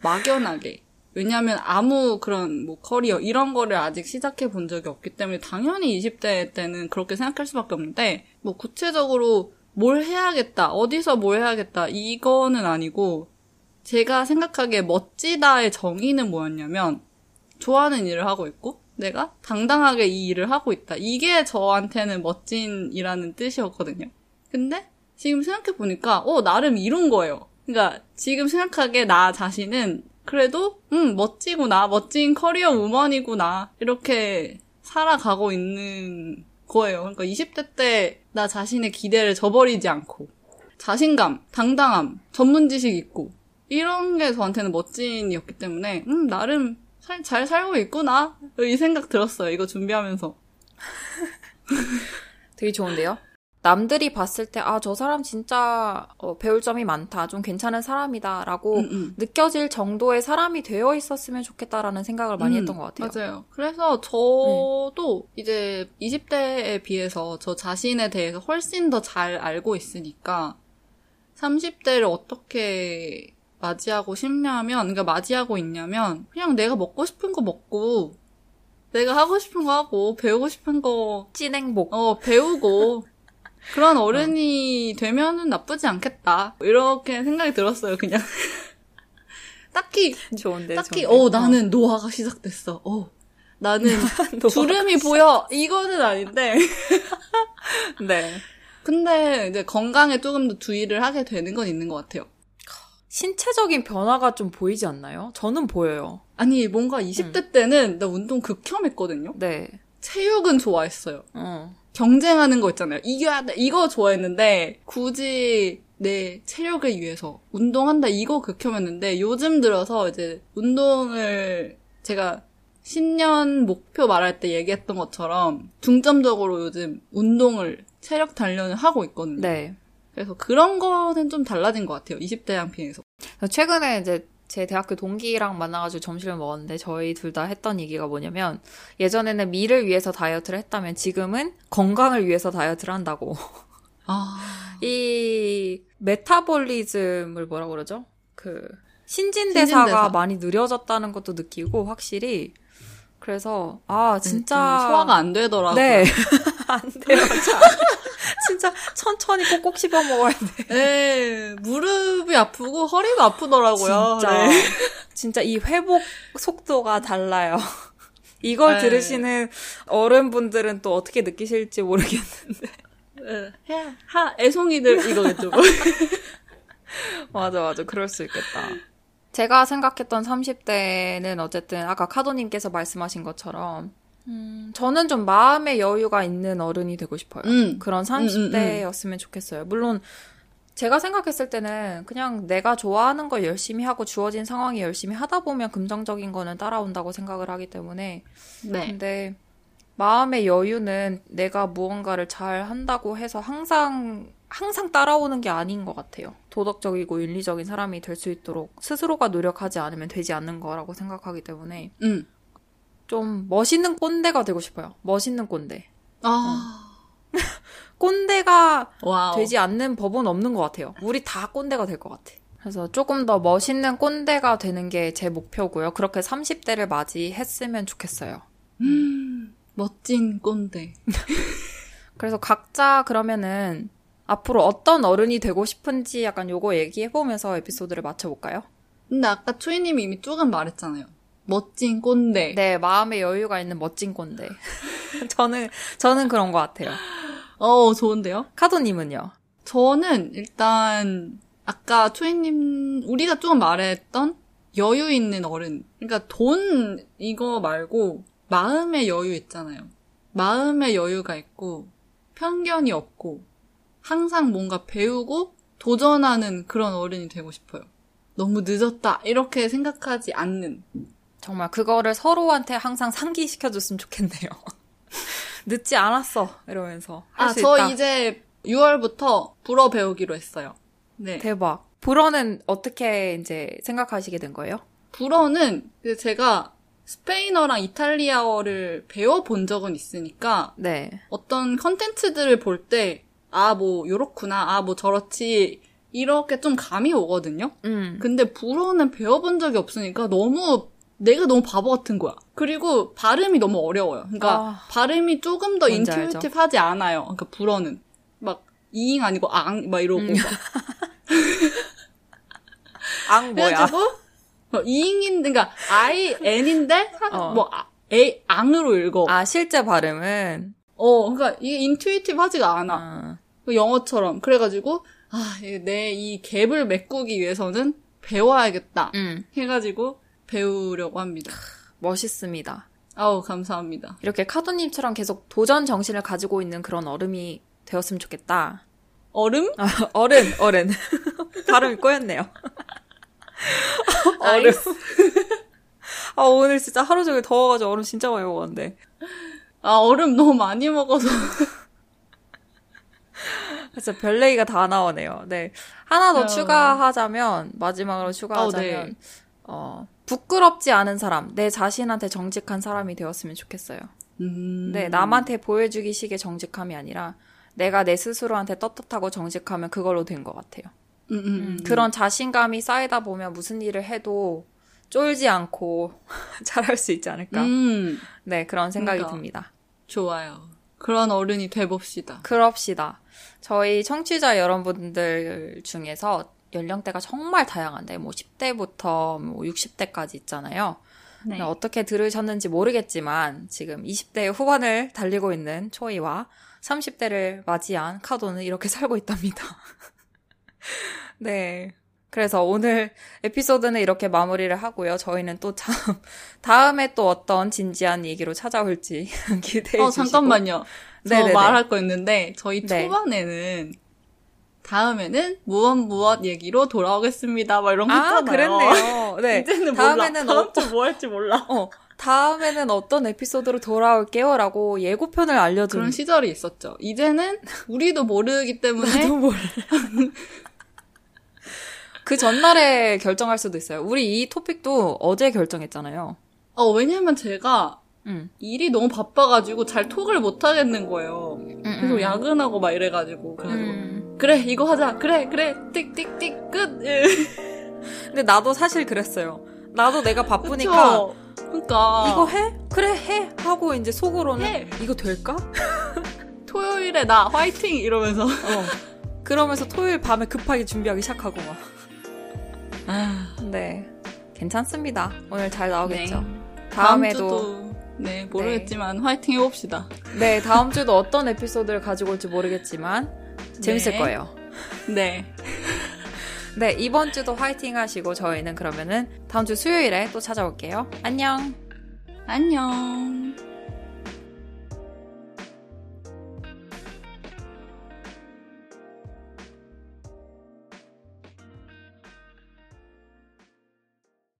막연하게. 왜냐하면 아무 그런 뭐 커리어 이런 거를 아직 시작해 본 적이 없기 때문에 당연히 이십 대 때는 그렇게 생각할 수밖에 없는데 뭐 구체적으로 뭘 해야겠다, 어디서 뭘 해야겠다 이거는 아니고 제가 생각하기에 멋지다의 정의는 뭐였냐면 좋아하는 일을 하고 있고 내가 당당하게 이 일을 하고 있다. 이게 저한테는 멋진이라는 뜻이었거든요. 근데 지금 생각해보니까 어 나름 이룬 거예요. 그러니까 지금 생각하기에 나 자신은 그래도 음 멋지구나. 멋진 커리어 우먼이구나. 이렇게 살아가고 있는 거예요. 그러니까 이십 대 때 나 자신의 기대를 저버리지 않고 자신감, 당당함, 전문 지식 있고 이런 게 저한테는 멋진이었기 때문에 음 나름 살, 잘 살고 있구나 이 생각 들었어요. 이거 준비하면서. 되게 좋은데요? 남들이 봤을 때 아, 저 사람 진짜 어, 배울 점이 많다, 좀 괜찮은 사람이다 라고 음, 음. 느껴질 정도의 사람이 되어 있었으면 좋겠다라는 생각을 많이 음, 했던 것 같아요. 맞아요. 그래서 저도 네. 이제 이십 대에 비해서 저 자신에 대해서 훨씬 더 잘 알고 있으니까 삼십 대를 어떻게 맞이하고 싶냐면, 그러니까 맞이하고 있냐면 그냥 내가 먹고 싶은 거 먹고 내가 하고 싶은 거 하고 배우고 싶은 거 찐행복 어 배우고 그런 어른이 어. 되면은 나쁘지 않겠다 이렇게 생각이 들었어요. 그냥 딱히 좋은데 딱히 좋은데. 어 나는 노화가 시작됐어. 어 나는 주름이 보여 이거는 아닌데 네. 근데 이제 건강에 조금 더 주의를 하게 되는 건 있는 것 같아요. 신체적인 변화가 좀 보이지 않나요? 저는 보여요. 아니 뭔가 이십 대 음. 때는 나 운동 극혐했거든요. 네. 체육은 좋아했어요. 어. 경쟁하는 거 있잖아요. 이겨야 돼. 이거 좋아했는데 굳이 내 체력을 위해서 운동한다 이거 극혐했는데 요즘 들어서 이제 운동을 제가 신년 목표 말할 때 얘기했던 것처럼 중점적으로 요즘 운동을 체력 단련을 하고 있거든요. 네. 그래서 그런 거는 좀 달라진 것 같아요. 이십 대랑 비해서. 최근에 이제 제 대학교 동기랑 만나가지고 점심을 먹었는데 저희 둘 다 했던 얘기가 뭐냐면 예전에는 미를 위해서 다이어트를 했다면 지금은 건강을 위해서 다이어트를 한다고. 아... 이 메타볼리즘을 뭐라고 그러죠? 그 신진대사가 신진대사. 많이 느려졌다는 것도 느끼고 확실히 그래서 아 진짜 음, 소화가 안 되더라고요. 네. 안 돼요. 진짜 천천히 꼭꼭 씹어 먹어야 돼. 네, 무릎이 아프고 허리도 아프더라고요. 진짜, 네. 진짜 이 회복 속도가 달라요. 이걸 네. 들으시는 어른분들은 또 어떻게 느끼실지 모르겠는데. 네. 하, 애송이들 이거겠죠. 맞아, 맞아. 그럴 수 있겠다. 제가 생각했던 삼십 대는 어쨌든 아까 카도님께서 말씀하신 것처럼 음, 저는 좀 마음의 여유가 있는 어른이 되고 싶어요. 음. 그런 삼십 대였으면 음, 음, 음. 좋겠어요. 물론 제가 생각했을 때는 그냥 내가 좋아하는 걸 열심히 하고 주어진 상황에 열심히 하다 보면 긍정적인 거는 따라온다고 생각을 하기 때문에 네. 근데 마음의 여유는 내가 무언가를 잘 한다고 해서 항상 항상 따라오는 게 아닌 것 같아요. 도덕적이고 윤리적인 사람이 될 수 있도록 스스로가 노력하지 않으면 되지 않는 거라고 생각하기 때문에 음. 좀 멋있는 꼰대가 되고 싶어요. 멋있는 꼰대. 아 응. 꼰대가 와우. 되지 않는 법은 없는 것 같아요. 우리 다 꼰대가 될 것 같아. 그래서 조금 더 멋있는 꼰대가 되는 게 제 목표고요. 그렇게 삼십 대를 맞이했으면 좋겠어요. 음, 멋진 꼰대. 그래서 각자 그러면은 앞으로 어떤 어른이 되고 싶은지 약간 요거 얘기해보면서 에피소드를 맞춰볼까요? 근데 아까 초이님이 이미 조금 말했잖아요. 멋진 꼰대. 네, 마음의 여유가 있는 멋진 꼰대. 저는, 저는 그런 것 같아요. 어, 좋은데요? 카도님은요? 저는 일단, 아까 초이님, 우리가 조금 말했던 여유 있는 어른. 그러니까 돈, 이거 말고, 마음의 여유 있잖아요. 마음의 여유가 있고, 편견이 없고, 항상 뭔가 배우고, 도전하는 그런 어른이 되고 싶어요. 너무 늦었다, 이렇게 생각하지 않는. 정말 그거를 서로한테 항상 상기시켜줬으면 좋겠네요. 늦지 않았어 이러면서 할 수 있다. 아, 저 이제 유월부터 불어 배우기로 했어요. 네. 대박. 불어는 어떻게 이제 생각하시게 된 거예요? 불어는 제가 스페인어랑 이탈리아어를 배워본 적은 있으니까 네. 어떤 컨텐츠들을 볼 때 아, 뭐 요렇구나, 아, 뭐 저렇지 이렇게 좀 감이 오거든요. 음. 근데 불어는 배워본 적이 없으니까 너무 내가 너무 바보 같은 거야. 그리고 발음이 너무 어려워요. 그러니까 아, 발음이 조금 더 인튜이티브하지 않아요. 그러니까 불어는 막 이잉 아니고 앙 막 이러고 음. 앙 뭐야? 뭐 이잉인데 그러니까 I N인데 어. 뭐 A 앙으로 읽어. 아 실제 발음은 어 그러니까 이게 인튜이티브하지가 않아. 음. 영어처럼 그래가지고 아, 내 이 갭을 메꾸기 위해서는 배워야겠다. 음. 해가지고. 배우려고 합니다. 멋있습니다. 아우 감사합니다. 이렇게 카도님처럼 계속 도전 정신을 가지고 있는 그런 어른이 되었으면 좋겠다. 얼음? 아, 어른, 어른. 발음이 꼬였네요. 얼음. 아, 오늘 진짜 하루 종일 더워가지고 얼음 진짜 많이 먹었는데. 아, 얼음 너무 많이 먹어서. 진짜 별 얘기가 다 나오네요. 네. 하나 더 어... 추가하자면, 마지막으로 추가하자면, 어, 네. 어, 부끄럽지 않은 사람, 내 자신한테 정직한 사람이 되었으면 좋겠어요. 음... 네, 남한테 보여주기식의 정직함이 아니라, 내가 내 스스로한테 떳떳하고 정직하면 그걸로 된 것 같아요. 음, 음, 음. 그런 자신감이 쌓이다 보면 무슨 일을 해도 쫄지 않고 잘할 수 있지 않을까. 음. 네, 그런 생각이 그러니까. 듭니다. 좋아요. 그런 어른이 돼봅시다. 그럽시다. 저희 청취자 여러분들 중에서 연령대가 정말 다양한데 뭐 십 대부터 뭐 육십 대까지 있잖아요. 네. 어떻게 들으셨는지 모르겠지만 지금 이십 대 후반을 달리고 있는 초이와 삼십 대를 맞이한 카도는 이렇게 살고 있답니다. 네. 그래서 오늘 에피소드는 이렇게 마무리를 하고요. 저희는 또 참, 다음에 또 어떤 진지한 얘기로 찾아올지 기대해 어, 주시고. 어, 잠깐만요. 저 네네네. 말할 거 있는데, 저희 네. 초반에는, 다음에는 무엇 무엇 얘기로 돌아오겠습니다. 막 이런 거 있잖아요. 아, 그랬네요. 네. 이제는 다음에는 몰라. 다음 주 뭐 할지 몰라. 어. 다음에는 어떤 에피소드로 돌아올게요 라고 예고편을 알려준 그런 시절이 있었죠. 이제는 우리도 모르기 때문에 나도 몰라. 그 전날에 결정할 수도 있어요. 우리 이 토픽도 어제 결정했잖아요. 어, 왜냐면 제가 음. 일이 너무 바빠가지고 잘 톡을 못 하겠는 거예요. 음, 음. 계속 야근하고 막 이래가지고 그래가지고 음. 그래 이거 하자 그래 그래 띡띡띡 끝. 근데 나도 사실 그랬어요. 나도 내가 바쁘니까 그쵸? 그러니까 이거 해? 그래 해 하고 이제 속으로는 해. 이거 될까? 토요일에 나 화이팅 이러면서 어. 그러면서 토요일 밤에 급하게 준비하기 시작하고 막. 아, 네 괜찮습니다. 오늘 잘 나오겠죠. 네. 다음에도 다음 주도, 네 모르겠지만 네. 화이팅 해봅시다. 네 다음 주도 어떤 에피소드를 가지고 올지 모르겠지만 재밌을 네. 거예요. 네. 네, 이번 주도 화이팅 하시고 저희는 그러면은 다음 주 수요일에 또 찾아올게요. 안녕. 안녕.